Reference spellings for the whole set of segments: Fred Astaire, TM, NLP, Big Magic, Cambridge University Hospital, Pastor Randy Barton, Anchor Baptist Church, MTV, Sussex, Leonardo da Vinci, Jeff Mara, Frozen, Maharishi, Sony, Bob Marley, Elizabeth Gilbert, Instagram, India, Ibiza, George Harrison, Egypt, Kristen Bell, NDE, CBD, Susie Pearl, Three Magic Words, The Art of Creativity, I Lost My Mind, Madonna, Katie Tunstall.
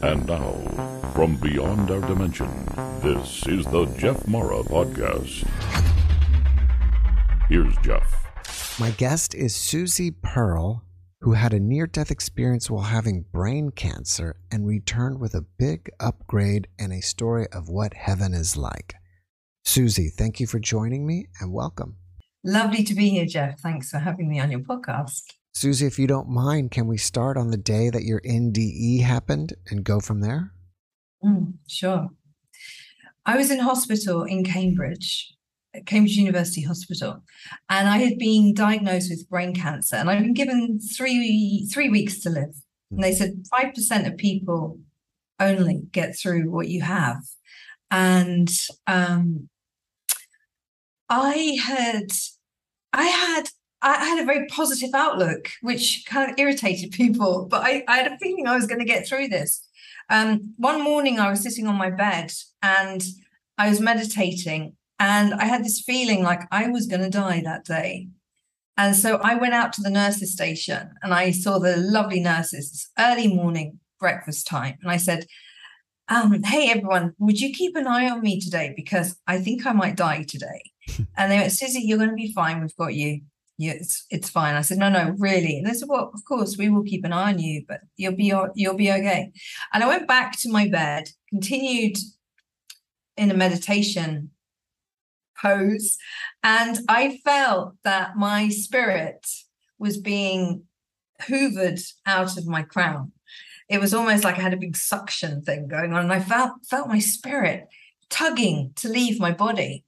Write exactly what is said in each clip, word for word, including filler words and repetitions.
And now, from beyond our dimension, this is the Jeff Mara Podcast. Here's Jeff. My guest is Susie Pearl, who had a near-death experience while having brain cancer and returned with a big upgrade and a story of what heaven is like. Susie, thank you for joining me and welcome. Lovely to be here, Jeff. Thanks for having me on your podcast. Susie, if you don't mind, can we start on the day that your N D E happened and go from there? Mm, sure. I was in hospital in Cambridge, Cambridge University Hospital, and I had been diagnosed with brain cancer, and I'd been given three three weeks to live. And they said five percent of people only get through what you have. And um, I had, I had, I had a very positive outlook, which kind of irritated people, but I, I had a feeling I was going to get through this. Um, one morning I was sitting on my bed and I was meditating, and I had this feeling like I was going to die that day. And so I went out to the nurses' station and I saw the lovely nurses. It's early morning, breakfast time. And I said, um, hey, everyone, would you keep an eye on me today? Because I think I might die today. And they went, Susie, you're going to be fine. We've got you. Yeah, it's it's fine. I said, no, no, really. And they said, well, of course, we will keep an eye on you, but you'll be you'll be okay. And I went back to my bed, continued in a meditation pose, and I felt that my spirit was being hoovered out of my crown. It was almost like I had a big suction thing going on, and I felt felt my spirit tugging to leave my body.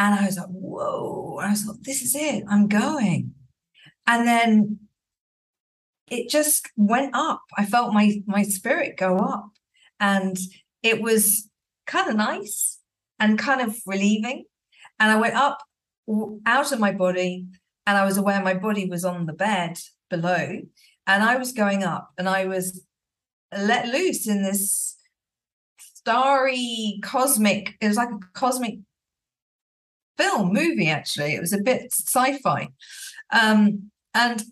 And I was like, whoa, I was like, this is it, I'm going. And then it just went up. I felt my, my spirit go up, and it was kind of nice and kind of relieving. And I went up out of my body, and I was aware my body was on the bed below, and I was going up, and I was let loose in this starry cosmic, it was like a cosmic film, movie, actually. It was a bit sci-fi. Um, and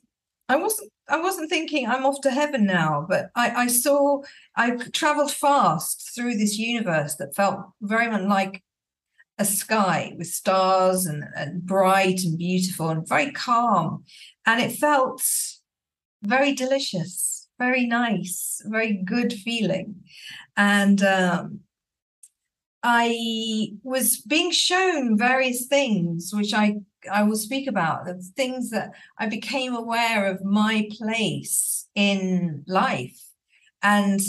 I wasn't I wasn't thinking I'm off to heaven now, but I, I saw, I traveled fast through this universe that felt very much like a sky with stars and, and bright and beautiful and very calm. And it felt very delicious, very nice, very good feeling. And um I was being shown various things, which I, I will speak about, the things that I became aware of my place in life. And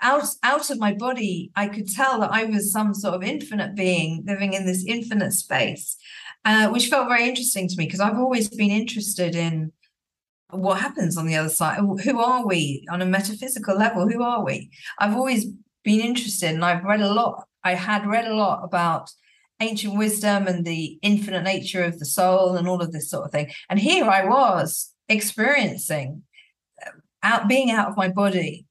out, out of my body, I could tell that I was some sort of infinite being living in this infinite space, uh, which felt very interesting to me, because I've always been interested in what happens on the other side. Who are we on a metaphysical level? Who are we? I've always been interested, and I've read a lot. I had read a lot about ancient wisdom and the infinite nature of the soul and all of this sort of thing. And here I was experiencing out being out of my body.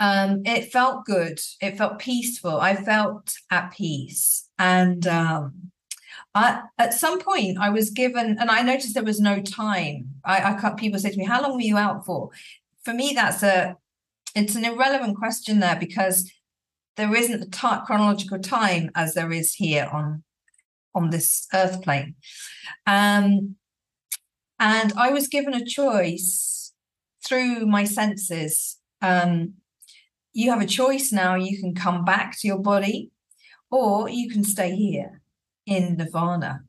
Um, it felt good. It felt peaceful. I felt at peace. And um, I, at some point, I was given, and I noticed there was no time. I, I can't, people say to me, "How long were you out for?" For me, that's a It's an irrelevant question there, because there isn't a t- chronological time as there is here on, on this earth plane. Um, and I was given a choice through my senses. Um, you have a choice now. You can come back to your body, or you can stay here in Nirvana.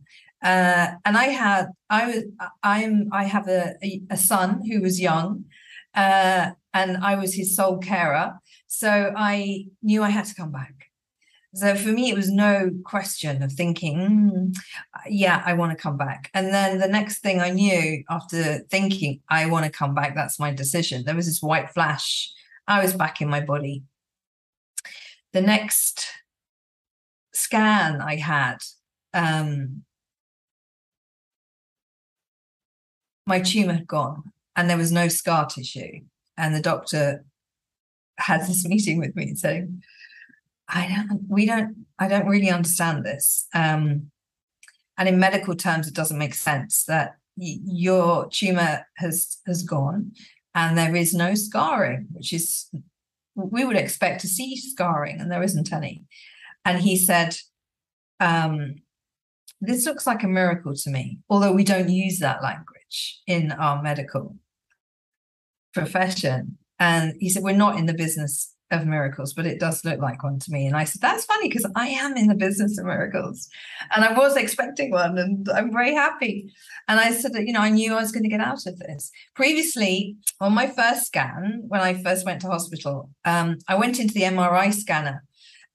Uh, and I had, I was, I'm, I have a, a, a son who was young, uh, and I was his sole carer. So I knew I had to come back. So for me, it was no question of thinking, mm, yeah, I want to come back. And then the next thing I knew, after thinking, I want to come back, that's my decision, there was this white flash. I was back in my body. the next scan I had, um, my tumour had gone and there was no scar tissue. And the doctor had this meeting with me and saying, I don't, we don't, I don't really understand this. Um, and in medical terms, it doesn't make sense that y- your tumour has, has gone and there is no scarring, which is, we would expect to see scarring and there isn't any. And he said, um, this looks like a miracle to me, although we don't use that language in our medical profession. And he said, we're not in the business of miracles, but it does look like one to me. And I said, that's funny, because I am in the business of miracles. And I was expecting one, and I'm very happy. And I said, you know, I knew I was going to get out of this. Previously, on my first scan, when I first went to hospital, um, I went into the M R I scanner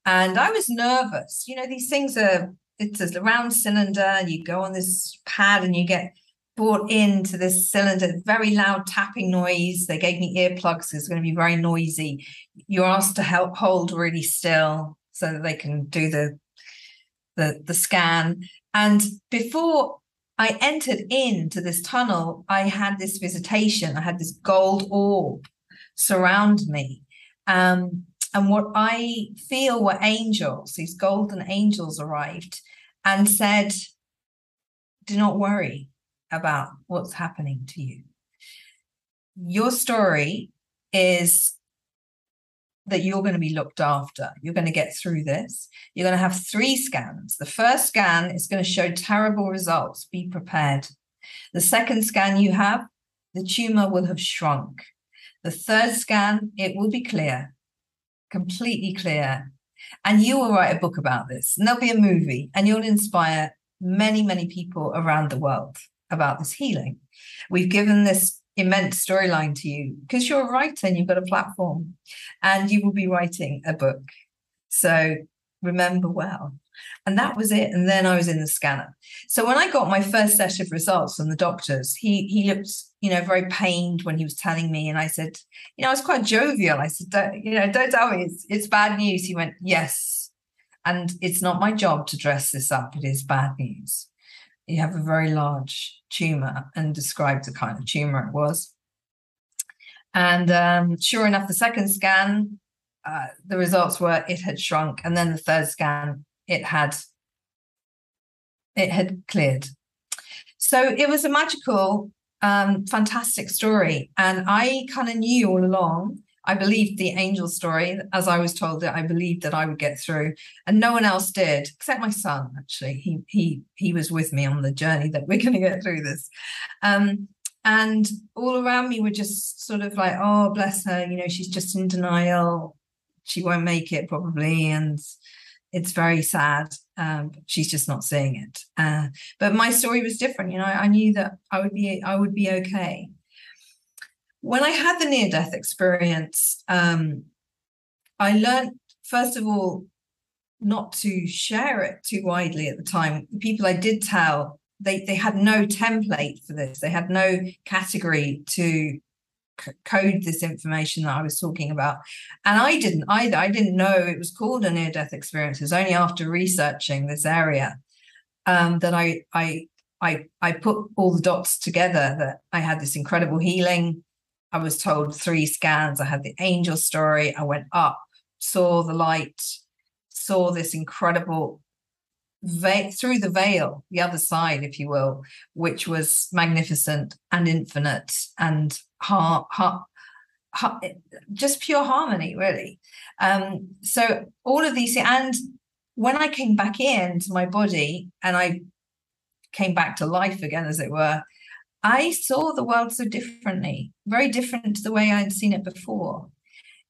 and I was nervous. You know, these things are, it's a round cylinder, and you go on this pad and you get brought into this cylinder, very loud tapping noise. They gave me earplugs, so it's going to be very noisy. You're asked to help hold really still so that they can do the, the, the scan. And before I entered into this tunnel, I had this visitation. I had this gold orb surround me. Um, and what I feel were angels, these golden angels arrived and said, do not worry about what's happening to you. Your story is that you're going to be looked after. You're going to get through this. You're going to have three scans. The first scan is going to show terrible results. Be prepared. The second scan you have, the tumor will have shrunk. The third scan, it will be clear, completely clear. And you will write a book about this. And there'll be a movie. And you'll inspire many, many people around the world about this healing. We've given this immense storyline to you because you're a writer and you've got a platform and you will be writing a book. So remember well. And that was it. And then I was in the scanner. So when I got my first set of results from the doctors, he he looked, you know, very pained when he was telling me. And I said, you know, I was quite jovial. I said, don't, you know, don't tell me it's, it's bad news. He went, yes. And it's not my job to dress this up. It is bad news. You have a very large tumour, and described the kind of tumour it was. And um, sure enough, the second scan, uh, the results were it had shrunk. And then the third scan, it had, it had cleared. So it was a magical, um, fantastic story. And I kind of knew all along, I believed the angel story, as I was told that I believed that I would get through, and no one else did, except my son, actually. He he he was with me on the journey that we're going to get through this. Um, and all around me were just sort of like, oh, bless her, you know, she's just in denial. She won't make it probably, and it's very sad. Um, she's just not seeing it. Uh, but my story was different. You know, I, I knew that I would be I would be okay. When I had the near-death experience, um, I learned, first of all, not to share it too widely at the time. The people I did tell, they, they had no template for this. They had no category to c- code this information that I was talking about. And I didn't either. I didn't know it was called a near-death experience. It was only after researching this area um, that I, I, I, I put all the dots together that I had this incredible healing. I was told three scans. I had the angel story. I went up, saw the light, saw this incredible veil, through the veil, the other side, if you will, which was magnificent and infinite and ha- ha- ha- just pure harmony, really. Um, so all of these, and when I came back into my body and I came back to life again, as it were, I saw the world so differently, very different to the way I'd seen it before,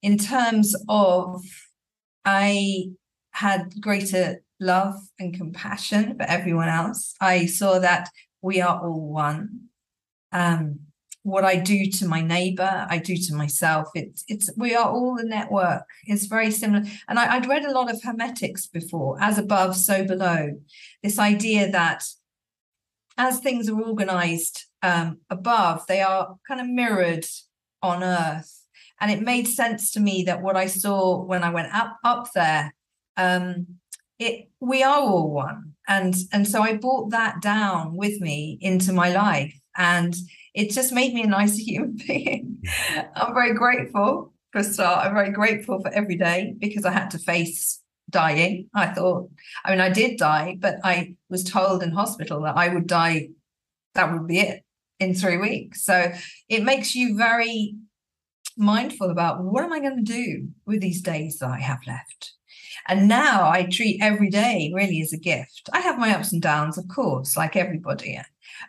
in terms of I had greater love and compassion for everyone else. I saw that we are all one. Um, what I do to my neighbour, I do to myself. It's, it's, we are all a network. It's very similar. And I, I'd read a lot of hermetics before, as above, so below, this idea that as things are organised um, above, they are kind of mirrored on earth. And it made sense to me that what I saw when I went up up there, um, it we are all one. And, and so I brought that down with me into my life. And it just made me a nicer human being. I'm very grateful for a start. I'm very grateful for every day because I had to face dying. I thought, I mean, I did die, but I was told in hospital that I would die. That would be it in three weeks. So it makes you very mindful about what am I going to do with these days that I have left? And now I treat every day really as a gift. I have my ups and downs, of course, like everybody.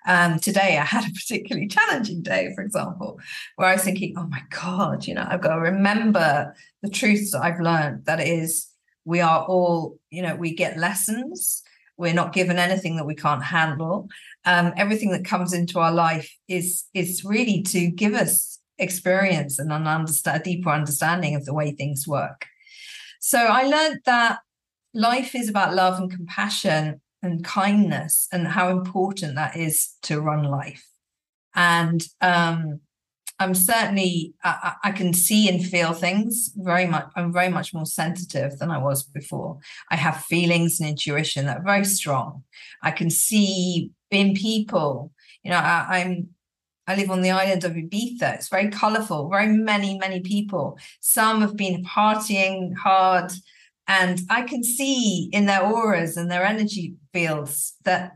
Um, today I had a particularly challenging day, for example, where I was thinking, oh my God, you know, I've got to remember the truths that I've learned. That is, we are all, you know, we get lessons. We're not given anything that we can't handle. Um, everything that comes into our life is, is really to give us experience and an understand, a deeper understanding of the way things work. So I learned that life is about love and compassion and kindness and how important that is to run life. And um, I'm certainly, I, I can see and feel things very much. I'm very much more sensitive than I was before. I have feelings and intuition that are very strong. I can see in people, you know, I, I'm, I live on the island of Ibiza. It's very colourful, very many, many people. Some have been partying hard, and I can see in their auras and their energy fields that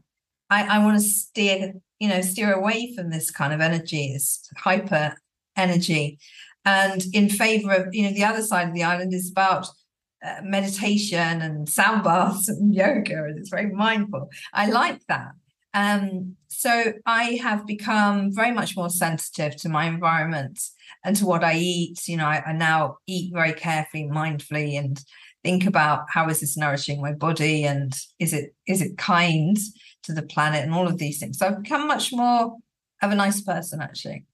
I, I want to steer, you know, steer away from this kind of energy, this hyper energy, and in favour of, you know, the other side of the island is about uh, meditation and sound baths and yoga, and it's very mindful. I like that. Um, so I have become very much more sensitive to my environment and to what I eat. You know, I, I now eat very carefully, mindfully, and think about how is this nourishing my body, and is it is it kind to the planet, and all of these things. So I've become much more of a nice person, actually.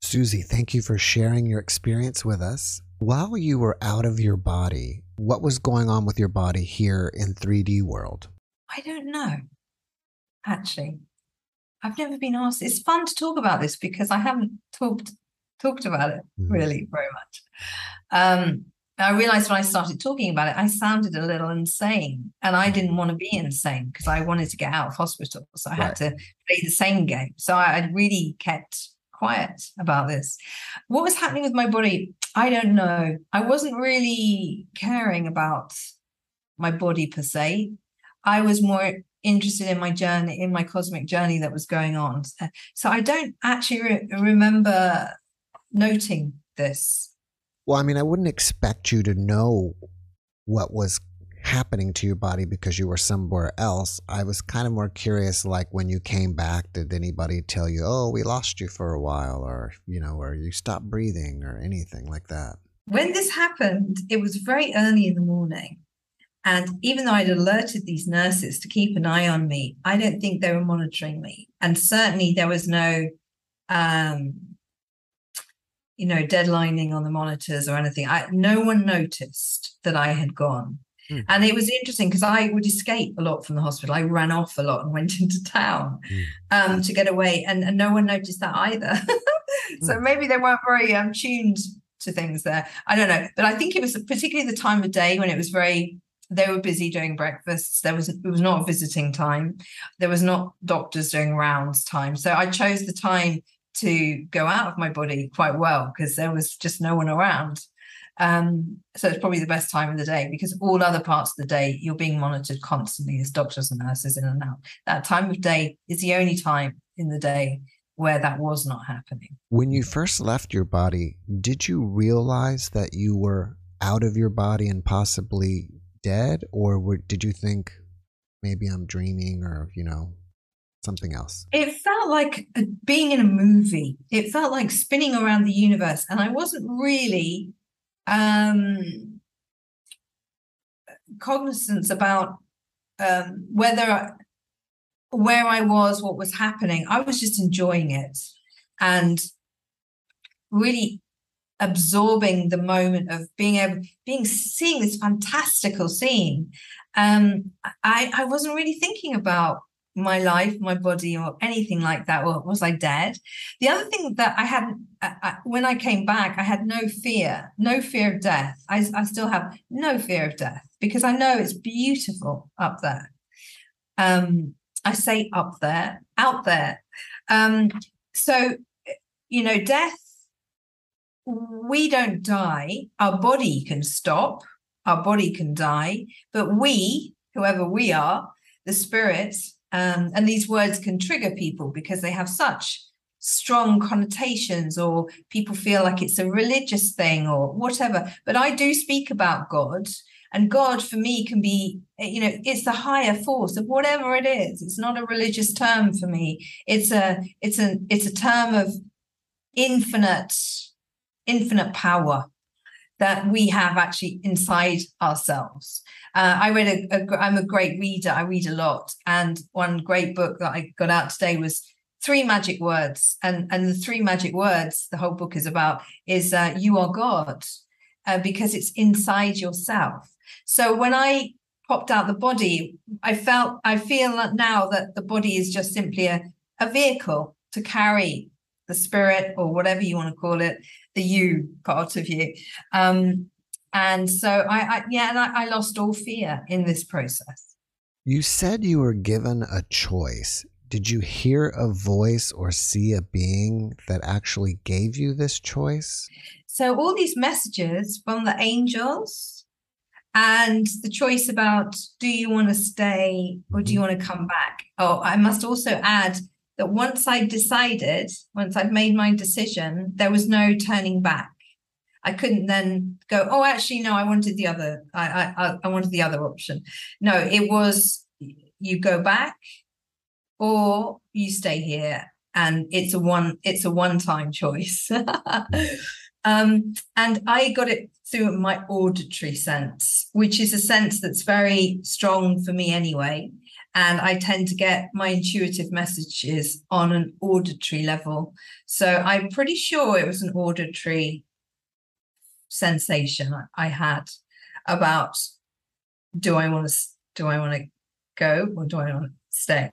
Susie, thank you for sharing your experience with us. While you were out of your body, what was going on with your body here in three D world? I don't know. Actually, I've never been asked. It's fun to talk about this because I haven't talked talked about it really very much. Um, I realized when I started talking about it, I sounded a little insane, and I didn't want to be insane because I wanted to get out of hospital. So I right. had to play the same game. So I, I really kept quiet about this. What was happening with my body? I don't know. I wasn't really caring about my body per se. I was more interested in my journey, in my cosmic journey that was going on. So I don't actually re- remember noting this. Well, I mean, I wouldn't expect you to know what was happening to your body because you were somewhere else. I was kind of more curious, like when you came back, did anybody tell you, oh, we lost you for a while, or, you know, or you stopped breathing or anything like that? When this happened, it was very early in the morning. And even though I'd alerted these nurses to keep an eye on me, I don't think they were monitoring me. And certainly there was no, um, you know, deadlining on the monitors or anything. I, no one noticed that I had gone. Mm. And it was interesting because I would escape a lot from the hospital. I ran off a lot and went into town mm. um, to get away. And, and no one noticed that either. So maybe they weren't very um, tuned to things there. I don't know. But I think it was particularly the time of day when it was very... They were busy doing breakfasts. There was, it was not visiting time. There was not doctors doing rounds time. So I chose the time to go out of my body quite well because there was just no one around. Um, so it's probably the best time of the day because all other parts of the day, you're being monitored constantly. There's doctors and nurses in and out. That time of day is the only time in the day where that was not happening. When you first left your body, did you realize that you were out of your body and possibly dead, or were, did you think maybe I'm dreaming, or, you know, something else? It felt like being in a movie. It felt like spinning around the universe, and I wasn't really um, cognizant about um, whether I, where I was, what was happening. I was just enjoying it and really absorbing the moment of being able, being seeing this fantastical scene. Um, I, I wasn't really thinking about my life, my body, or anything like that, or was I dead? The other thing that I hadn't, I, I, when I came back, I had no fear, no fear of death. I, I still have no fear of death because I know it's beautiful up there. Um, I say up there, out there. Um, so, you know, death, we don't die. Our body can stop. Our body can die. But we, whoever we are, the spirit, um, and these words can trigger people because they have such strong connotations, or people feel like it's a religious thing or whatever. But I do speak about God, and God for me can be, you know, it's the higher force of whatever it is. It's not a religious term for me. It's a, it's a, it's a term of infinite, infinite power that we have actually inside ourselves. Uh, I read a, a, I'm a great reader. I read a lot. And one great book that I got out today was Three Magic Words. And, and the Three Magic Words, the whole book is about, is uh, you are God, uh, because it's inside yourself. So when I popped out the body, I felt, I feel now that the body is just simply a, a vehicle to carry the spirit, or whatever you want to call it, the you part of you. Um, And so I, I yeah, and I, I lost all fear in this process. You said you were given a choice. Did you hear a voice or see a being that actually gave you this choice? So all these messages from the angels, and the choice about, do you want to stay or do you want to come back? Oh, I must also add that once I decided, once I've made my decision, there was no turning back. I couldn't then go, oh, actually, no, I wanted the other. I, I, I wanted the other option. No, it was you go back or you stay here, and it's a one. It's a one-time choice. um, and I got it through my auditory sense, which is a sense that's very strong for me anyway. And I tend to get my intuitive messages on an auditory level. So I'm pretty sure it was an auditory sensation I had about, do I want to do I want to go or do I want to stay?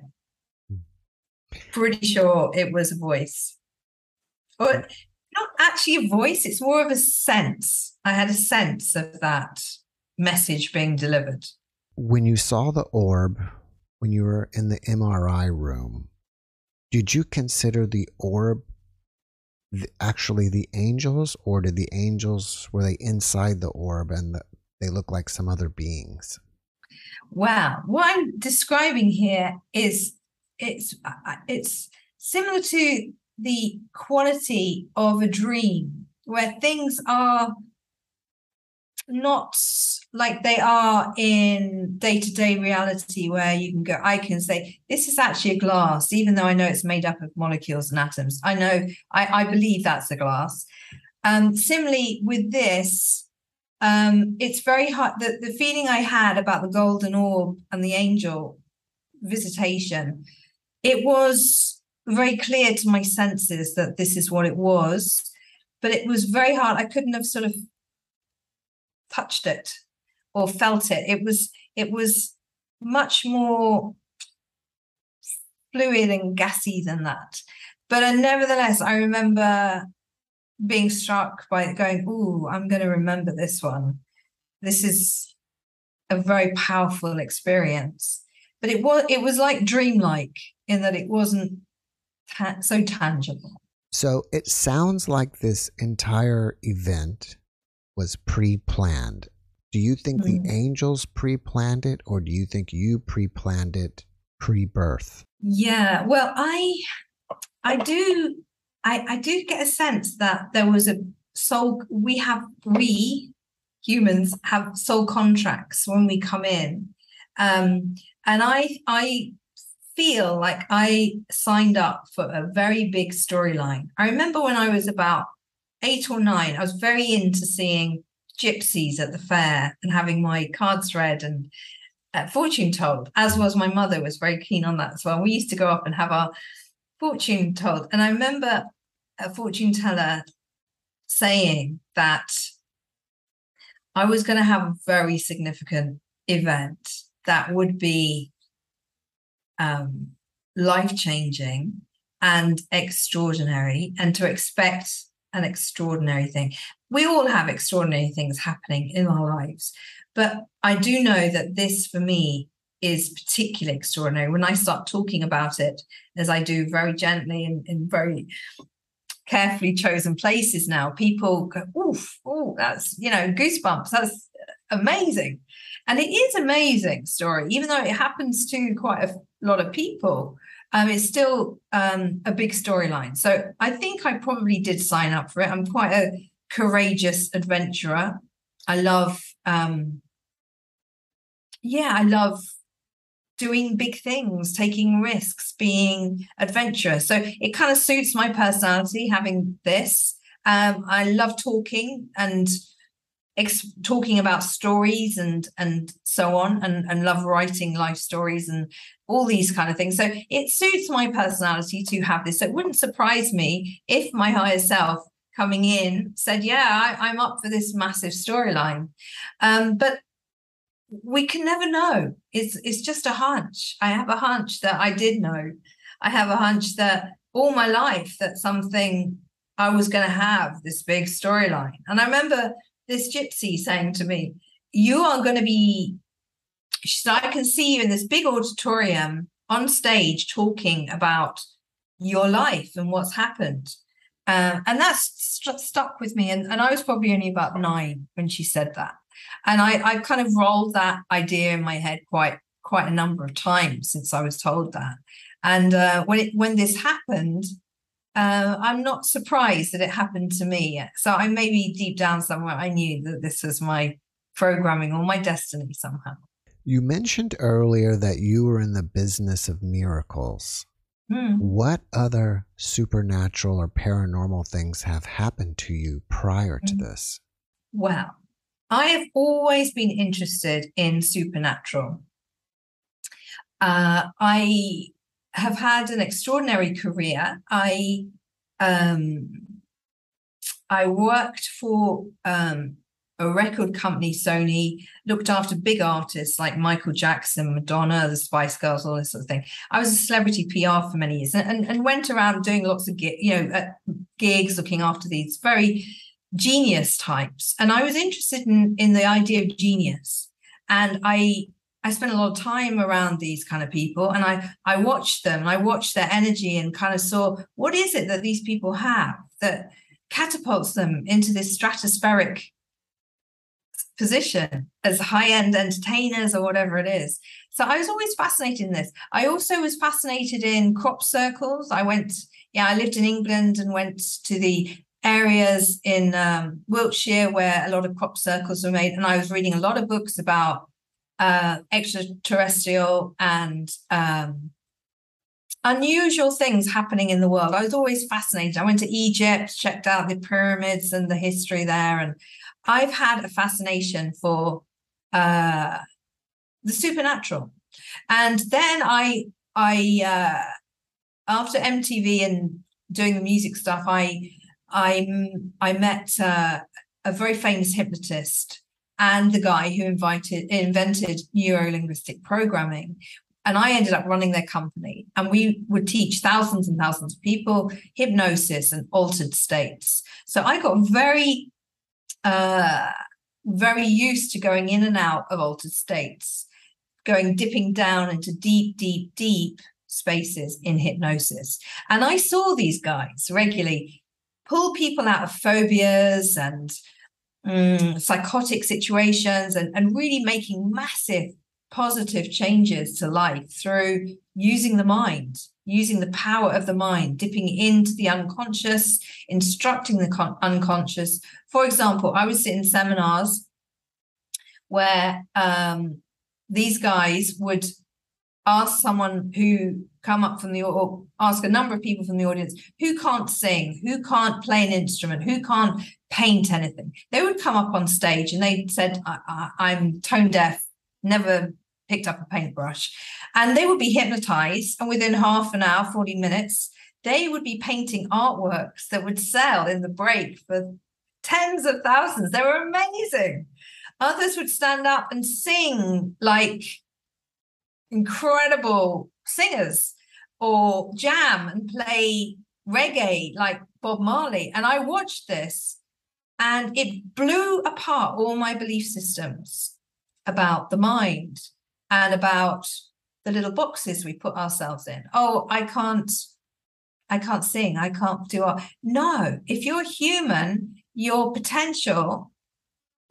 Pretty sure it was a voice, or not actually a voice. It's more of a sense. I had a sense of that message being delivered. When you saw the orb, when you were in the M R I room, did you consider the orb actually the angels, or did the angels, were they inside the orb and the, they look like some other beings? Wow, what I'm describing here is it's it's similar to the quality of a dream, where things are not like they are in day-to-day reality, where you can go, I can say, this is actually a glass, even though I know it's made up of molecules and atoms. I know, I, I believe that's a glass. Um, similarly with this, um, it's very hard, the, the feeling I had about the golden orb and the angel visitation, it was very clear to my senses that this is what it was, but it was very hard. I couldn't have sort of touched it or felt it. It was it was much more fluid and gassy than that. But uh, nevertheless, I remember being struck by it, going, "Ooh, I'm going to remember this one. This is a very powerful experience." But it was it was like dreamlike in that it wasn't ta- so tangible. So it sounds like this entire event was pre-planned. Do you think mm. the angels pre-planned it, or do you think you pre-planned it pre-birth? Yeah, well, I, I do, I, I do get a sense that there was a soul. We have we humans have soul contracts when we come in, um, and I, I feel like I signed up for a very big storyline. I remember when I was about eight or nine, I was very into seeing gypsies at the fair and having my cards read and uh, fortune told, as was my mother, was very keen on that as well. We used to go up and have our fortune told. And I remember a fortune teller saying that I was going to have a very significant event that would be um, life-changing and extraordinary, and to expect an extraordinary thing. We all have extraordinary things happening in our lives, but I do know that this, for me, is particularly extraordinary. When I start talking about it, as I do very gently and in very carefully chosen places now, people go, oof, oh, that's, you know, goosebumps, that's amazing. And it is an amazing story, even though it happens to quite a lot of people. Um, it's still um, a big storyline. So I think I probably did sign up for it. I'm quite a courageous adventurer. I love, um, yeah, I love doing big things, taking risks, being adventurous. So it kind of suits my personality, having this. Um, I love talking and ex- talking about stories and and so on, and, and love writing life stories and all these kind of things. So it suits my personality to have this. So it wouldn't surprise me if my higher self coming in said, yeah, I, I'm up for this massive storyline. Um, but we can never know. It's it's just a hunch. I have a hunch that I did know. I have a hunch that all my life that something I was going to have this big storyline. And I remember this gypsy saying to me, you are going to be, she said, I can see you in this big auditorium on stage talking about your life and what's happened. Uh, and that's st- stuck with me. And, and I was probably only about nine when she said that. And I, I kind of rolled that idea in my head quite quite a number of times since I was told that. And uh, when it, when this happened, uh, I'm not surprised that it happened to me. So I maybe deep down somewhere, I knew that this was my programming or my destiny somehow. You mentioned earlier that you were in the business of miracles. Mm. What other supernatural or paranormal things have happened to you prior to mm. this? Well, I have always been interested in supernatural. Uh, I have had an extraordinary career. I um, I worked for um, a record company, Sony, looked after big artists like Michael Jackson, Madonna, the Spice Girls, all this sort of thing. I was a celebrity P R for many years, and, and, and went around doing lots of gi- you know uh, gigs, looking after these very genius types. And I was interested in, in the idea of genius. And I I spent a lot of time around these kind of people, and I, I watched them, and I watched their energy and kind of saw, what is it that these people have that catapults them into this stratospheric position as high-end entertainers or whatever it is. So I was always fascinated in this. I also was fascinated in crop circles. I went, yeah, I lived in England and went to the areas in um, Wiltshire where a lot of crop circles were made. And I was reading a lot of books about uh, extraterrestrial and um, unusual things happening in the world. I was always fascinated. I went to Egypt, checked out the pyramids and the history there. And I've had a fascination for uh, the supernatural. And then I, I uh, after M T V and doing the music stuff, I I, I met uh, a very famous hypnotist and the guy who invited, invented neuro-linguistic programming. And I ended up running their company. And we would teach thousands and thousands of people hypnosis and altered states. So I got very, uh, very used to going in and out of altered states, going dipping down into deep, deep, deep spaces in hypnosis. And I saw these guys regularly pull people out of phobias and um, psychotic situations and, and really making massive positive changes to life through using the mind, using the power of the mind, dipping into the unconscious, instructing the con- unconscious. For example, I would sit in seminars where um, these guys would ask someone who come up from the, or ask a number of people from the audience who can't sing, who can't play an instrument, who can't paint anything. They would come up on stage and they said, I, I, I'm tone deaf, never picked up a paintbrush. And they would be hypnotized. And within half an hour, forty minutes, they would be painting artworks that would sell in the break for tens of thousands. They were amazing. Others would stand up and sing like incredible singers or jam and play reggae like Bob Marley. And I watched this and it blew apart all my belief systems about the mind and about the little boxes we put ourselves in. Oh, I can't, I can't sing. I can't do art. No, if you're human, your potential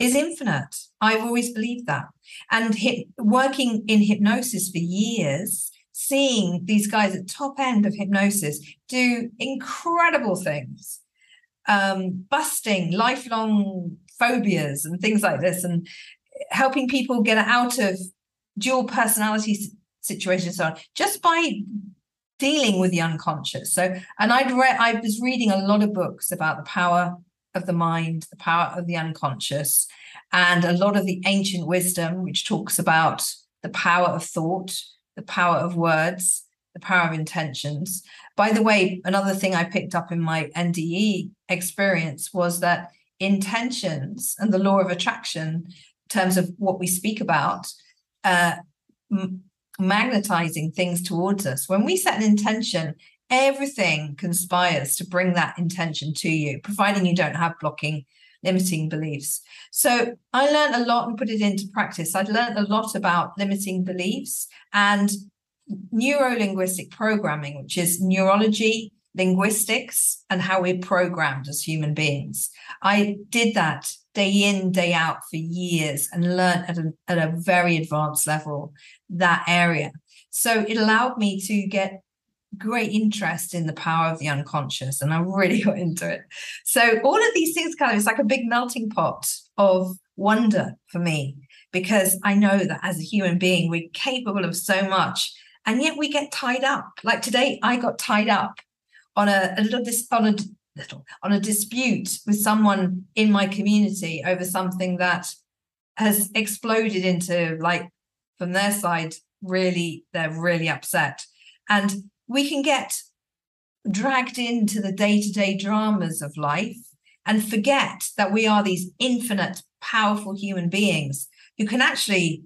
is infinite. I've always believed that. And hip, working in hypnosis for years, seeing these guys at top end of hypnosis do incredible things, um, busting lifelong phobias and things like this, and helping people get out of dual personality situations, so on, just by dealing with the unconscious. So, and I'd read, I was reading a lot of books about the power of the mind, the power of the unconscious, and a lot of the ancient wisdom, which talks about the power of thought, the power of words, the power of intentions. By the way, another thing I picked up in my N D E experience was that intentions and the law of attraction, in terms of what we speak about, uh, m- magnetizing things towards us. When we set an intention, everything conspires to bring that intention to you, providing you don't have blocking, limiting beliefs. So I learned a lot and put it into practice. I'd learned a lot about limiting beliefs and neuro-linguistic programming, which is neurology, linguistics, and how we're programmed as human beings. I did that day in, day out for years and learned at a, at a very advanced level that area. So it allowed me to get great interest in the power of the unconscious, and I really got into it. So all of these things kind of, it's like a big melting pot of wonder for me, because I know that as a human being, we're capable of so much, and yet we get tied up. Like today, I got tied up on a, a little dis- on a little on a dispute with someone in my community over something that has exploded into, like, from their side, really, they're really upset. And we can get dragged into the day-to-day dramas of life and forget that we are these infinite, powerful human beings who can actually,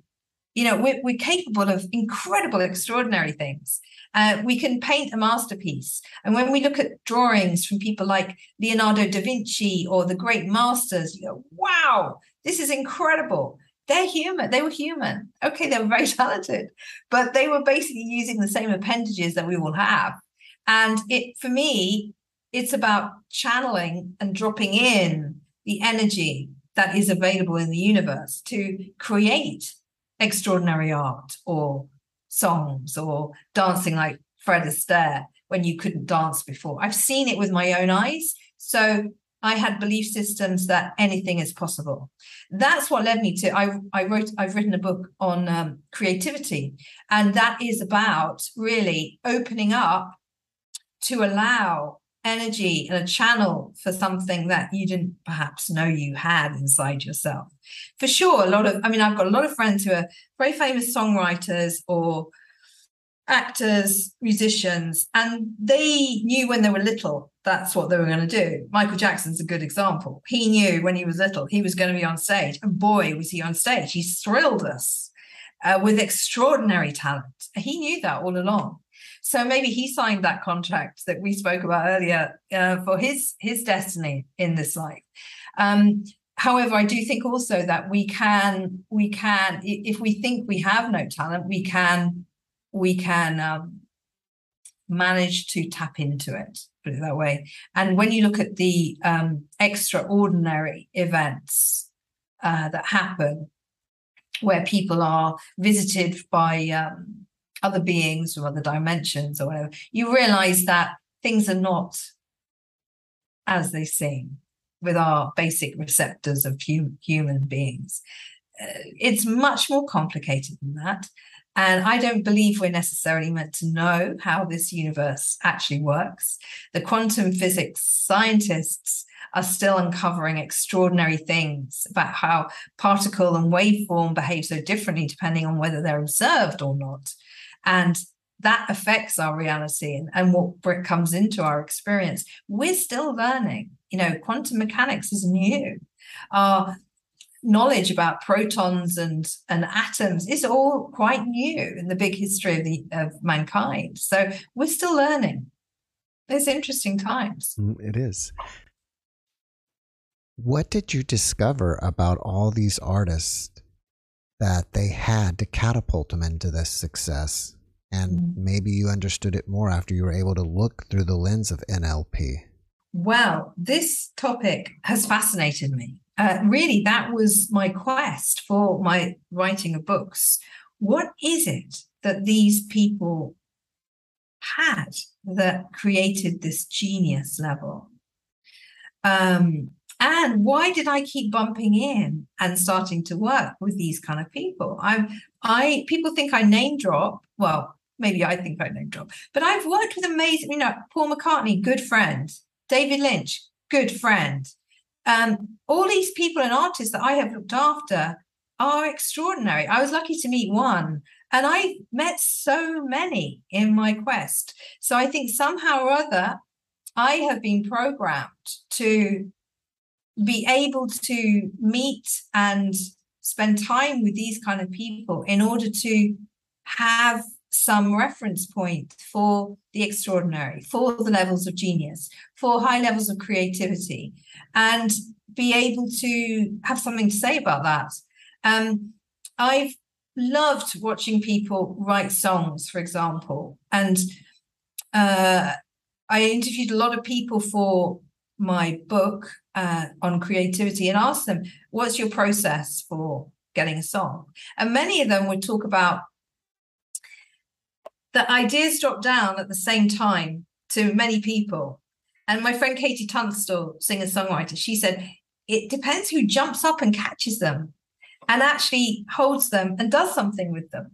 you know, we're, we're capable of incredible, extraordinary things. Uh, we can paint a masterpiece. And when we look at drawings from people like Leonardo da Vinci or the great masters, you go, wow, this is incredible. They're human. They were human. Okay, they were very talented, but they were basically using the same appendages that we all have. And it, for me, it's about channeling and dropping in the energy that is available in the universe to create extraordinary art or songs or dancing like Fred Astaire when you couldn't dance before. I've seen it with my own eyes. So I had belief systems that anything is possible. That's what led me to, I, I wrote, I've written a book on um, creativity, and that is about really opening up to allow energy and a channel for something that you didn't perhaps know you had inside yourself. For sure, a lot of, I mean, I've got a lot of friends who are very famous songwriters or actors, musicians, and they knew when they were little that's what they were going to do. Michael Jackson's a good example. He knew when he was little he was going to be on stage, and boy, was he on stage. He thrilled us uh, with extraordinary talent. He knew that all along. So maybe he signed that contract that we spoke about earlier uh, for his his destiny in this life. Um, however, I do think also that we can we can if we think we have no talent, we can we can um, manage to tap into it, put it that way. And when you look at the um, extraordinary events uh, that happen, where people are visited by um, other beings from other dimensions or whatever, you realize that things are not as they seem with our basic receptors of hum- human beings. Uh, it's much more complicated than that. And I don't believe we're necessarily meant to know how this universe actually works. The quantum physics scientists are still uncovering extraordinary things about how particle and waveform behave so differently depending on whether they're observed or not. And that affects our reality and, and what comes into our experience. We're still learning. You know, quantum mechanics is new. Our knowledge about protons and, and atoms is all quite new in the big history of, the, of mankind. So we're still learning. It's interesting times. It is. What did you discover about all these artists that they had to catapult them into this success? And mm-hmm. maybe you understood it more after you were able to look through the lens of N L P. Well, this topic has fascinated me. Uh, really, that was my quest for my writing of books. What is it that these people had that created this genius level? Um, and why did I keep bumping in and starting to work with these kind of people? I, I, people think I name drop. Well, maybe I think I name drop, but I've worked with amazing, you know, Paul McCartney, good friend, David Lynch, good friend. Um, all these people and artists that I have looked after are extraordinary. I was lucky to meet one, and I met so many in my quest. So I think somehow or other, I have been programmed to be able to meet and spend time with these kind of people in order to have some reference point for the extraordinary, for the levels of genius, for high levels of creativity, and be able to have something to say about that. Um, I've loved watching people write songs, for example, and uh, I interviewed a lot of people for my book uh, on creativity and asked them, what's your process for getting a song? And many of them would talk about that ideas drop down at the same time to many people. And my friend Katie Tunstall, singer-songwriter, she said, it depends who jumps up and catches them and actually holds them and does something with them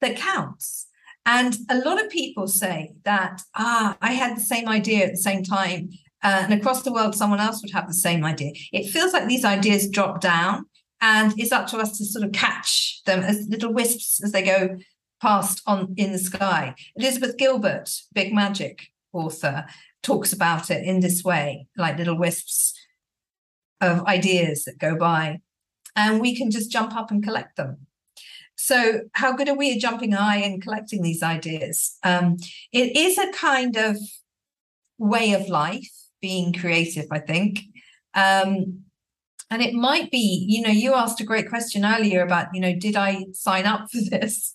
that counts. And a lot of people say that, ah, I had the same idea at the same time. Uh, and across the world, someone else would have the same idea. It feels like these ideas drop down and it's up to us to sort of catch them as little wisps as they go past on in the sky. Elizabeth Gilbert, Big Magic author, talks about it in this way, like little wisps of ideas that go by. And we can just jump up and collect them. So how good are we at jumping high and collecting these ideas? Um, it is a kind of way of life, being creative, I think. Um, and it might be, you know, you asked a great question earlier about, you know, did I sign up for this?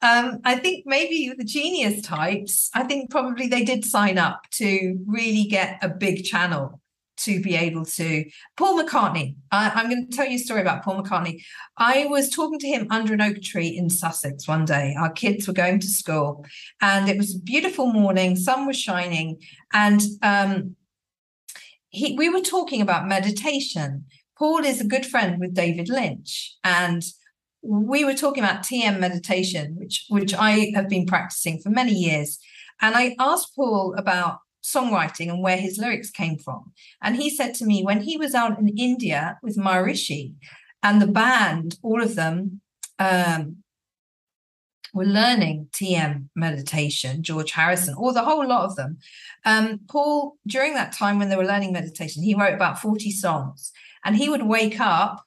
um, I think maybe the genius types, I think probably they did sign up to really get a big channel to be able to. Paul McCartney, I, I'm going to tell you a story about Paul McCartney. I was talking to him under an oak tree in Sussex one day. Our kids were going to school and it was a beautiful morning. Sun was shining and um, he, we were talking about meditation. Paul is a good friend with David Lynch and we were talking about T M meditation, which, which I have been practicing for many years. And I asked Paul about songwriting and where his lyrics came from. And he said to me, when he was out in India with Maharishi and the band, all of them um, were learning T M meditation, George Harrison, or the whole lot of them. Um, Paul, during that time when they were learning meditation, he wrote about forty songs and he would wake up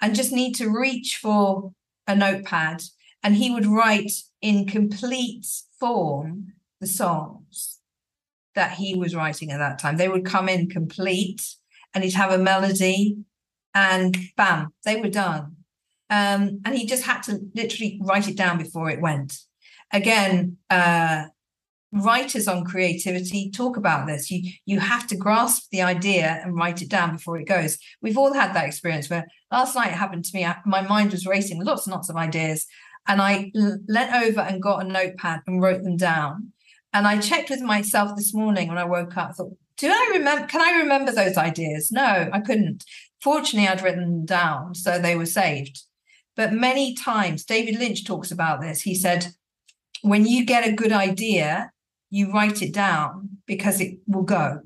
and just need to reach for a notepad and he would write in complete form the songs that he was writing at that time. They would come in complete and he'd have a melody and bam, they were done. Um, and he just had to literally write it down before it went. Again, uh, writers on creativity talk about this. You, you have to grasp the idea and write it down before it goes. We've all had that experience where last night it happened to me. I, my mind was racing with lots and lots of ideas. And I l- leant over and got a notepad and wrote them down. And I checked with myself this morning when I woke up, I thought, do I remember, can I remember those ideas? No, I couldn't. Fortunately, I'd written them down, so they were saved. But many times, David Lynch talks about this. He said, when you get a good idea, you write it down because it will go.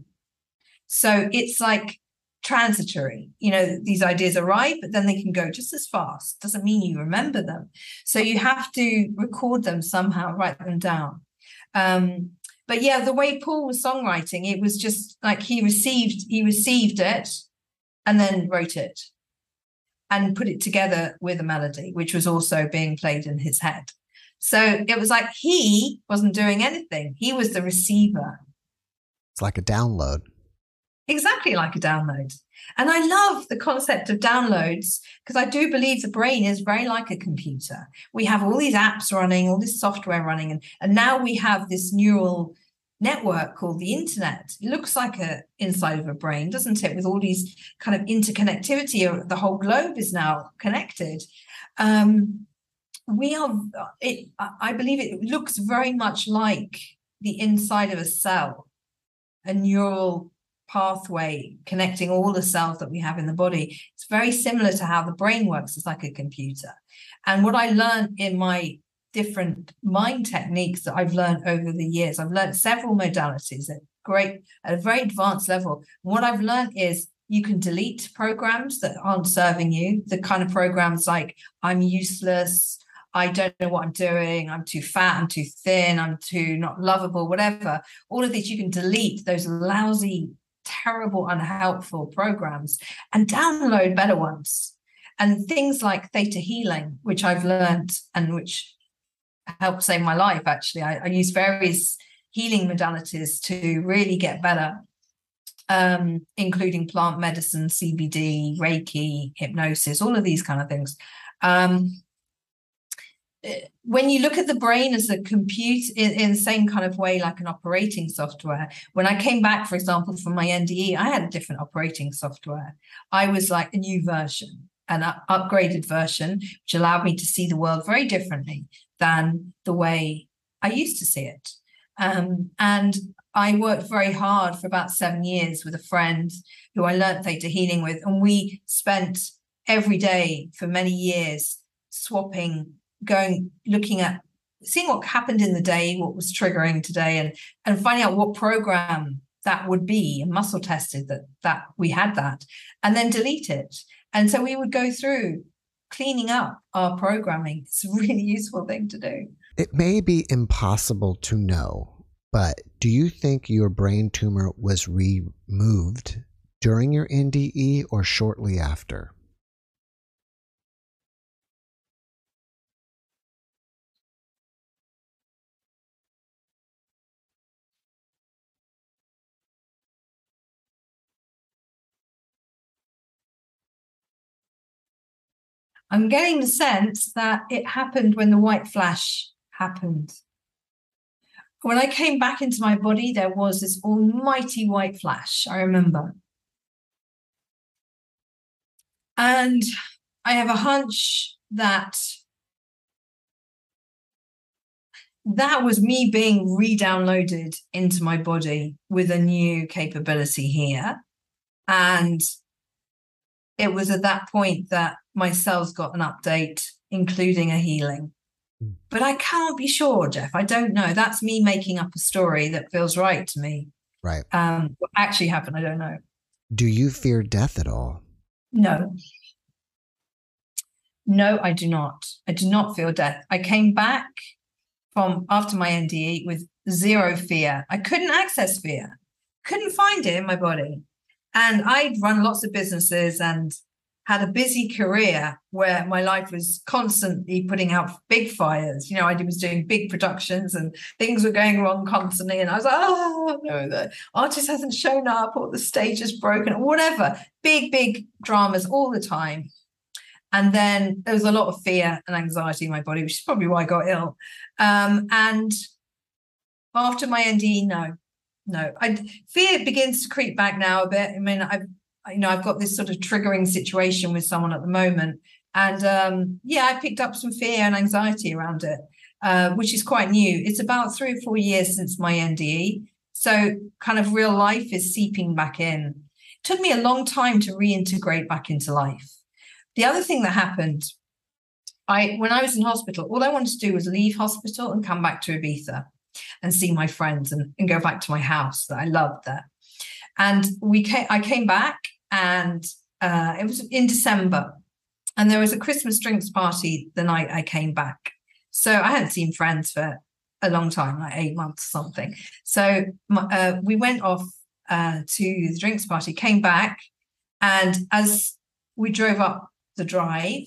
So it's like transitory. You know, these ideas arrive, but then they can go just as fast. Doesn't mean you remember them. So you have to record them somehow, write them down. Um, but yeah, the way Paul was songwriting, it was just like he received, he received it and then wrote it. and put it together with a melody, which was also being played in his head. So it was like he wasn't doing anything. He was the receiver. It's like a download. Exactly like a download. And I love the concept of downloads because I do believe the brain is very like a computer. We have all these apps running, all this software running, and, and now we have this neural network called the internet. It looks like a inside of a brain, doesn't it? With all these kind of interconnectivity, the whole globe is now connected. Um, we are, it, I believe it looks very much like the inside of a cell, a neural pathway connecting all the cells that we have in the body. It's very similar to how the brain works. It's like a computer. And what I learned in my different mind techniques that I've learned over the years, I've learned several modalities at great, at a very advanced level. And what I've learned is you can delete programs that aren't serving you, the kind of programs like I'm useless, I don't know what I'm doing, I'm too fat, I'm too thin, I'm too not lovable, whatever. All of these, you can delete those lousy, terrible, unhelpful programs and download better ones. And things like theta healing, which I've learned and which helped save my life, actually. I, I use various healing modalities to really get better, um, including plant medicine, C B D, Reiki, hypnosis, all of these kind of things. Um, when you look at the brain as a computer in, in the same kind of way, like an operating software, when I came back, for example, from my N D E, I had a different operating software. I was like a new version, an upgraded version, which allowed me to see the world very differently than the way I used to see it. Um, and I worked very hard for about seven years with a friend who I learned theta healing with. And we spent every day for many years swapping, going, looking at, seeing what happened in the day, what was triggering today, and, and finding out what program that would be, and muscle tested that, that we had that, and then delete it. And so we would go through cleaning up our programming. It's a really useful thing to do. It may be impossible to know, but do you think your brain tumor was removed during your N D E or shortly after? I'm getting the sense that it happened when the white flash happened. When I came back into my body, there was this almighty white flash, I remember. And I have a hunch that that was me being re-downloaded into my body with a new capability here. And it was at that point that my cells got an update, including a healing. But I can't be sure, Jeff. I don't know. That's me making up a story that feels right to me. Right. Um, what actually happened, I don't know. Do you fear death at all? No. No, I do not. I do not fear death. I came back from after my N D E with zero fear. I couldn't access fear. Couldn't find it in my body. And I'd run lots of businesses and had a busy career where my life was constantly putting out big fires. You know, I was doing big productions and things were going wrong constantly. And I was like, oh, no, the artist hasn't shown up or the stage is broken or whatever. Big, big dramas all the time. And then there was a lot of fear and anxiety in my body, which is probably why I got ill. Um, and after my N D E, no. No, I fear begins to creep back now a bit. I mean, I've, you know, I've got this sort of triggering situation with someone at the moment. And um, yeah, I picked up some fear and anxiety around it, uh, which is quite new. It's about three or four years since my N D E. So kind of real life is seeping back in. It took me a long time to reintegrate back into life. The other thing that happened, I when I was in hospital, all I wanted to do was leave hospital and come back to Ibiza and see my friends and, and go back to my house that I loved there. And we came, I came back and uh, it was in December and there was a Christmas drinks party the night I came back. So I hadn't seen friends for a long time, like eight months or something. So uh, we went off uh, to the drinks party, came back, and as we drove up the drive,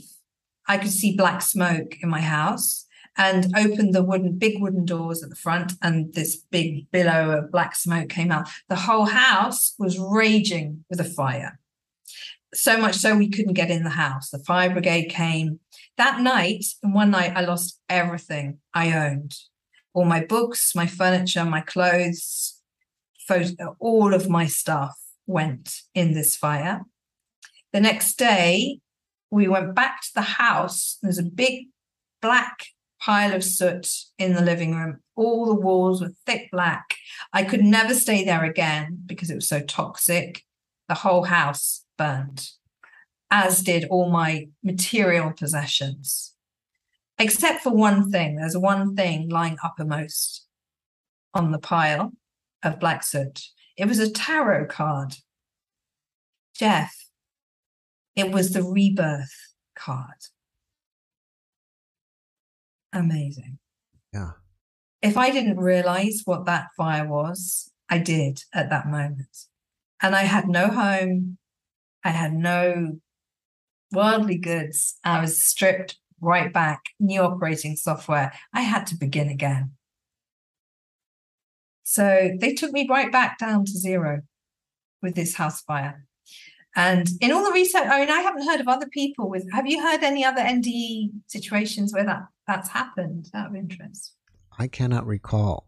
I could see black smoke in my house, and opened the wooden, big wooden doors at the front, and this big billow of black smoke came out. The whole house was raging with a fire, so much so we couldn't get in the house. The fire brigade came that night, and one night I lost everything I owned, all my books, my furniture, my clothes, photo, all of my stuff went in this fire. The next day, we went back to the house. There's a big black pile of soot in the living room. All the walls were thick black. I could never stay there again because it was so toxic. The whole house burned, as did all my material possessions, except for one thing. There's one thing lying uppermost on the pile of black soot. It was a tarot card, Jeff. It was the rebirth card. Amazing. Yeah. If I didn't realize what that fire was, I did at that moment. And I had no home. I had no worldly goods. I was stripped right back, new operating software. I had to begin again. So they took me right back down to zero with this house fire. And in all the research, I mean, I haven't heard of other people with, have you heard any other N D E situations where that, that's happened out of interest? I cannot recall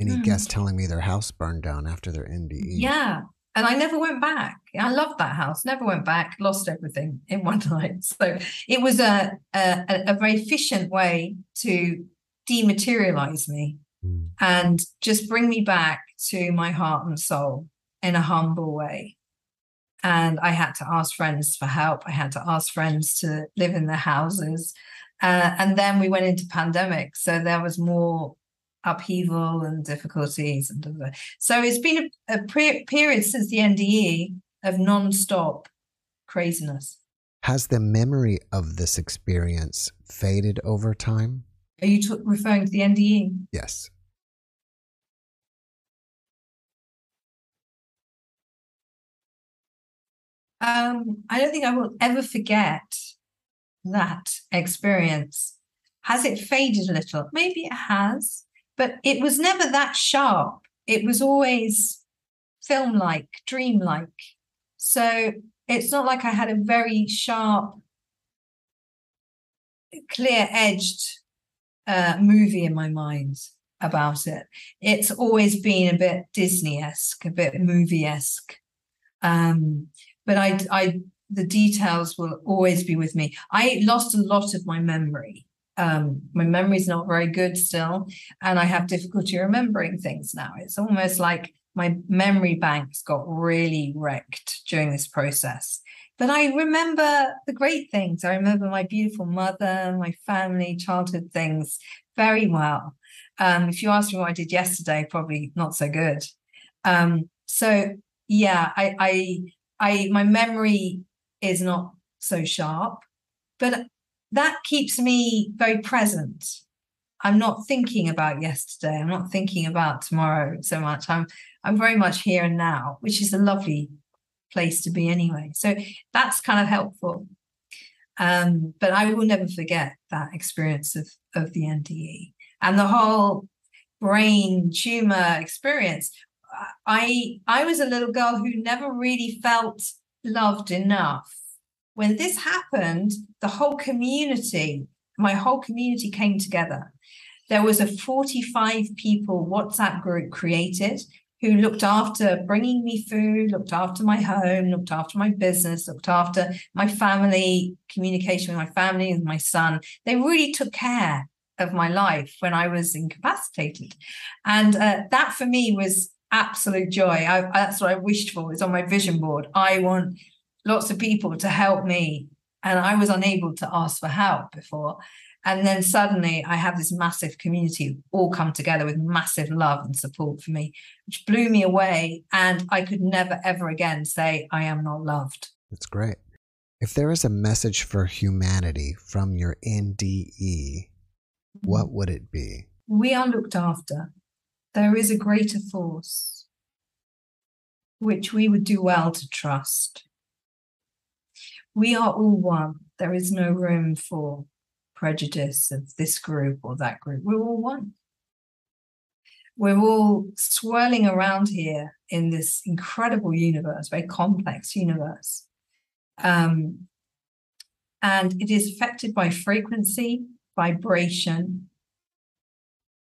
any mm. guests telling me their house burned down after their N D E. Yeah. And I never went back. I loved that house. Never went back. Lost everything in one night. So it was a, a, a very efficient way to dematerialize me mm. and just bring me back to my heart and soul in a humble way. And I had to ask friends for help. I had to ask friends to live in their houses. Uh, and then we went into pandemic. So there was more upheaval and difficulties. And blah, blah. So it's been a, a pre- period since the N D E of nonstop craziness. Has the memory of this experience faded over time? Are you t- referring to the N D E? Yes. Um, I don't think I will ever forget that experience. Has it faded a little? Maybe it has, but it was never that sharp. It was always film-like, dream-like. So it's not like I had a very sharp, clear-edged uh, movie in my mind about it. It's always been a bit Disney-esque, a bit movie-esque. Um, But I, I, the details will always be with me. I lost a lot of my memory. Um, my memory's not very good still, and I have difficulty remembering things now. It's almost like my memory banks got really wrecked during this process. But I remember the great things. I remember my beautiful mother, my family, childhood things very well. Um, if you ask me what I did yesterday, probably not so good. Um, so yeah, I... I I my memory is not so sharp, but that keeps me very present. I'm not thinking about yesterday. I'm not thinking about tomorrow so much. I'm I'm very much here and now, which is a lovely place to be anyway. So that's kind of helpful. Um, but I will never forget that experience of, of the N D E and the whole brain tumor experience. I I was a little girl who never really felt loved enough. When this happened, the whole community, my whole community came together. There was a forty-five people WhatsApp group created who looked after bringing me food, looked after my home, looked after my business, looked after my family, communication with my family and my son. They really took care of my life when I was incapacitated. And uh, that for me was absolute joy. I, that's what I wished for. It's on my vision board. I want lots of people to help me. And I was unable to ask for help before. And then suddenly I have this massive community all come together with massive love and support for me, which blew me away. And I could never, ever again say, I am not loved. That's great. If there is a message for humanity from your N D E, what would it be? We are looked after. There is a greater force which we would do well to trust. we are all one. There is no room for prejudice of this group or that group. We're all one. We're all swirling around here in this incredible universe, very complex universe. Um, and it is affected by frequency, vibration,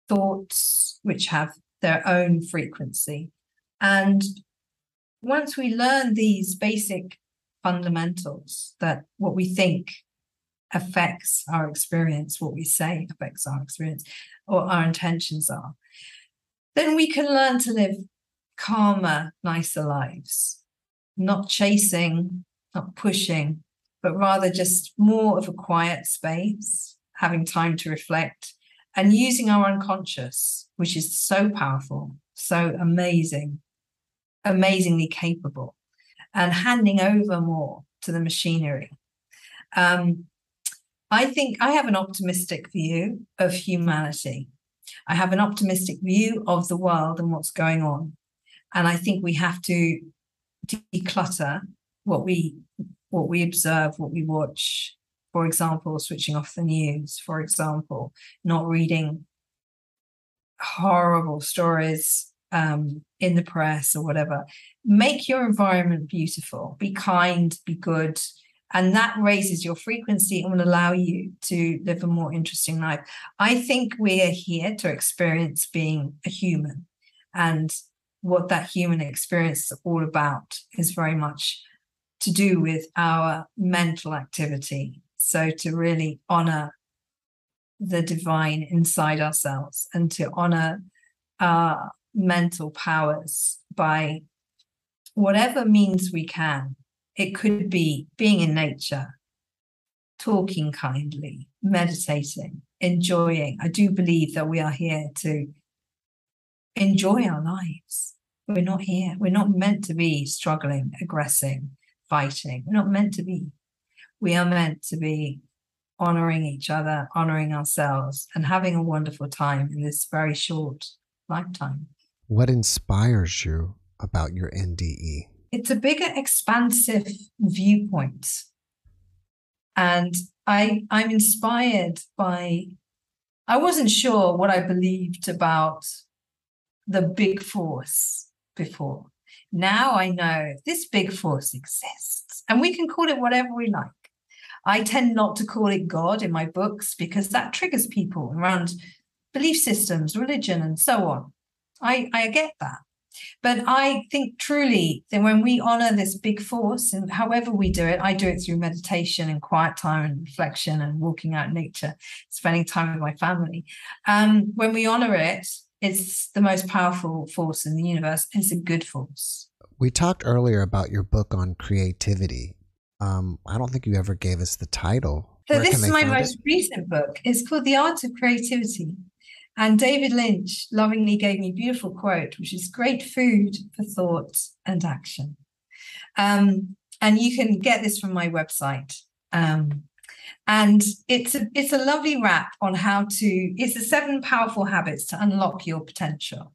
thoughts, which have their own frequency. And once we learn these basic fundamentals, that what we think affects our experience, what we say affects our experience, or our intentions are, then we can learn to live calmer, nicer lives, not chasing, not pushing, but rather just more of a quiet space, having time to reflect and using our unconscious, which is so powerful, so amazing, amazingly capable, and handing over more to the machinery. Um, I think I have an optimistic view of humanity. I have an optimistic view of the world and what's going on. And I think we have to declutter what we what we observe, what we watch. For example, switching off the news. For example, not reading horrible stories um, in the press or whatever. Make your environment beautiful. Be kind, be good. And that raises your frequency and will allow you to live a more interesting life. I think we are here to experience being a human. And what that human experience is all about is very much to do with our mental activity. So to really honor the divine inside ourselves and to honor our mental powers by whatever means we can. It could be being in nature, talking kindly, meditating, enjoying. I do believe that we are here to enjoy our lives. We're not here. We're not meant to be struggling, aggressing, fighting. We're not meant to be. We are meant to be honoring each other, honoring ourselves, and having a wonderful time in this very short lifetime. What inspires you about your N D E? It's a bigger, expansive viewpoint. And I, I'm inspired by, I wasn't sure what I believed about the big force before. Now I know this big force exists and we can call it whatever we like. I tend not to call it God in my books because that triggers people around belief systems, religion, and so on. I, I get that. But I think truly that when we honor this big force, and however we do it, I do it through meditation and quiet time and reflection and walking out in nature, spending time with my family. Um, when we honor it, it's the most powerful force in the universe. It's a good force. We talked earlier about your book on creativity. Um, I don't think you ever gave us the title. So this is my most recent book. It's called The Art of Creativity. And David Lynch lovingly gave me a beautiful quote, which is great food for thought and action. Um, and you can get this from my website. Um, and it's a, it's a lovely wrap on how to, it's the seven powerful habits to unlock your potential.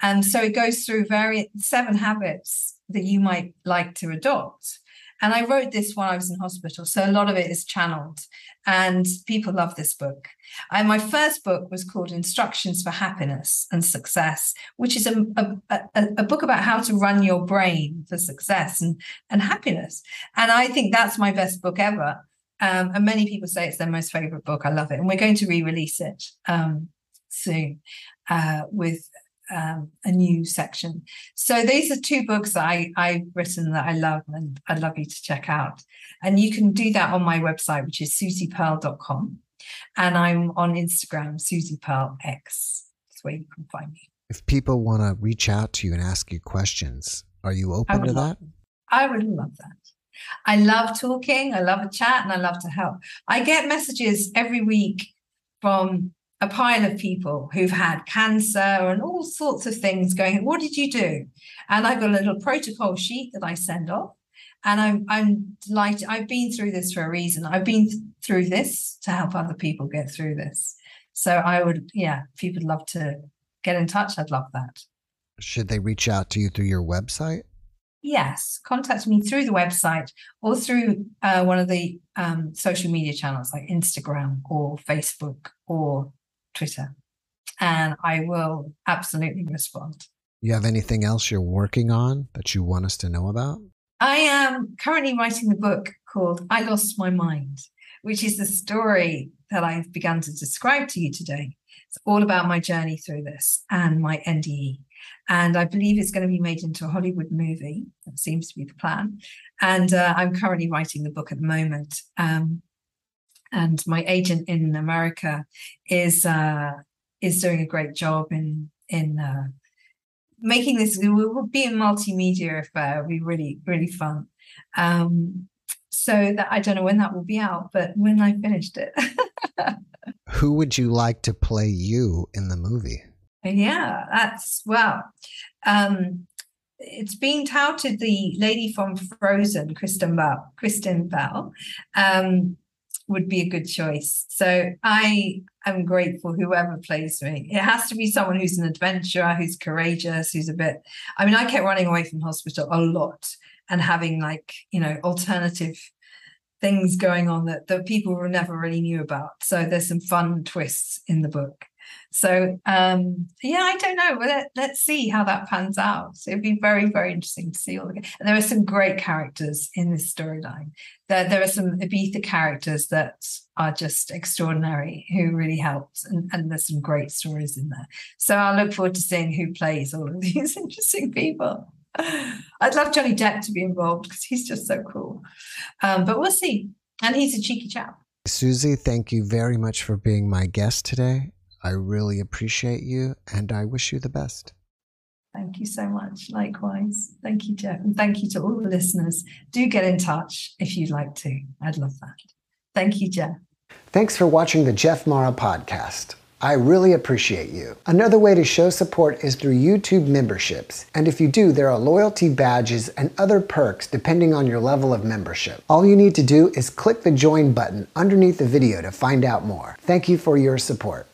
And so it goes through various seven habits that you might like to adopt. And I wrote this while I was in hospital, so a lot of it is channeled, and people love this book. And my first book was called Instructions for Happiness and Success, which is a, a, a, a book about how to run your brain for success and, and happiness. And I think that's my best book ever. Um, and many people say it's their most favorite book. I love it. And we're going to re-release it um, soon uh, with Um, a new section. So these are two books that I, I've written that I love and I'd love you to check out. And you can do that on my website, which is susie pearl dot com. And I'm on Instagram, Susie Pearl X. That's where you can find me. If people want to reach out to you and ask you questions, are you open to that? I would love that. I love talking. I love a chat and I love to help. I get messages every week from a pile of people who've had cancer and all sorts of things going, what did you do? And I've got a little protocol sheet that I send off. And I'm, I'm delighted. I've been through this for a reason. I've been th- through this to help other people get through this. So I would, yeah, if people would love to get in touch, I'd love that. Should they reach out to you through your website? Yes, contact me through the website or through uh, one of the um, social media channels like Instagram or Facebook or Twitter, and I will absolutely respond. You have anything else you're working on that you want us to know about? I am currently writing the book called I Lost My Mind, which is the story that I've begun to describe to you today. It's all about my journey through this and my N D E. And I believe it's going to be made into a Hollywood movie. That seems to be the plan. And uh, I'm currently writing the book at the moment. Um, and my agent in America is uh, is doing a great job in in uh, making this. It will be a multimedia affair. It'll be really, really fun. Um, so that I don't know when that will be out, but when I finished it. Who would you like to play you in the movie? Yeah, that's, well, um, it's being touted the lady from Frozen, Kristen Bell, Kristen Bell um, would be a good choice. So I am grateful whoever plays me. It has to be someone who's an adventurer, who's courageous, who's a bit, I mean, I kept running away from hospital a lot and having like, you know, alternative things going on that, that people never really knew about. So there's some fun twists in the book. So, um, yeah, I don't know. Well, let, let's see how that pans out. So it'd be very, very interesting to see all the. And there are some great characters in this storyline. There, there are some Ibiza characters that are just extraordinary, who really helped. And, and there's some great stories in there. So I look forward to seeing who plays all of these interesting people. I'd love Johnny Depp to be involved because he's just so cool. Um, but we'll see. And he's a cheeky chap. Susie, thank you very much for being my guest today. I really appreciate you, and I wish you the best. Thank you so much. Likewise. Thank you, Jeff. And thank you to all the listeners. Do get in touch if you'd like to. I'd love that. Thank you, Jeff. Thanks for watching the Jeff Mara podcast. I really appreciate you. Another way to show support is through YouTube memberships. And if you do, there are loyalty badges and other perks depending on your level of membership. All you need to do is click the join button underneath the video to find out more. Thank you for your support.